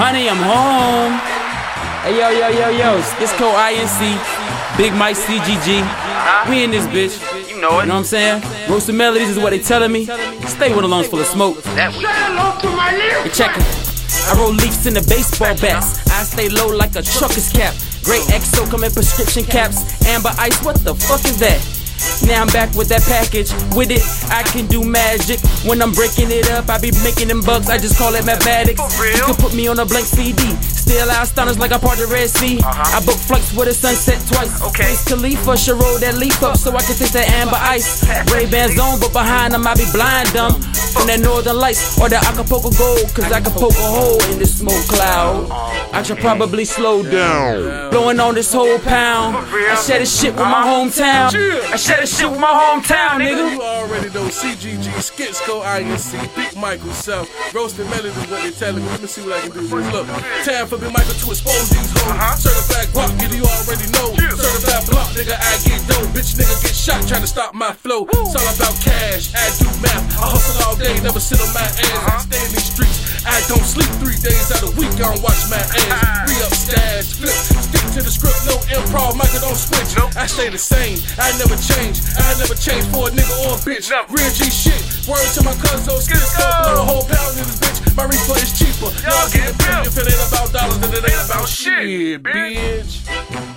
Honey, I'm home. Hey, yo. It's called INC. Big Mike CGG. We in this bitch. You know it. You know what I'm saying? Roasted Melodies is what they telling me. Stay with a lungs full of smoke. Hey, check it. I roll leaps in the baseball bats. I stay low like a trucker's cap. Great XO come in prescription caps. Amber Ice, what the fuck is that? Now I'm back with that package. With it, I can do magic. When I'm breaking it up, I be making them bucks. I just call it mathematics. You can put me on a blank CD. Still out stunners like I part the Red Sea. I book flights with a sunset twice. Wiz Khalifa should roll that leaf up so I can taste that amber ice. Ray Ban's on, but behind them I be blind dumb. From that Northern Lights or that Acapulco Gold, cause I can poke a hole in this smoke cloud. I should probably slow down. Blowing on this whole pound. I share this shit with my hometown. I share this shit with my hometown, nigga. You already know CGG, Skits, Go INC, Big Michael Self, Roasted Melody, what they telling me. Let me see what I can do. Look, time for Big Michael to expose these hoes. Certified block, nigga, you already know. Certified block, nigga, I get dough. Bitch, nigga, get shot trying to stop my flow. It's all about cash, I do math. I hustle all day, never sit on my ass. I stay in these streets, I don't sleep 3 days out of week. I don't watch my ass. Free up stash, flip, stick to the script, no improv, Michael don't switch. I stay the same, I never change. I never change for a nigga or a bitch. Real G shit, word to my cousin, Skits go. Blow a whole pound in this bitch. My replay is cheaper. Y'all get it, if it ain't about dollars, then it ain't about shit, bitch.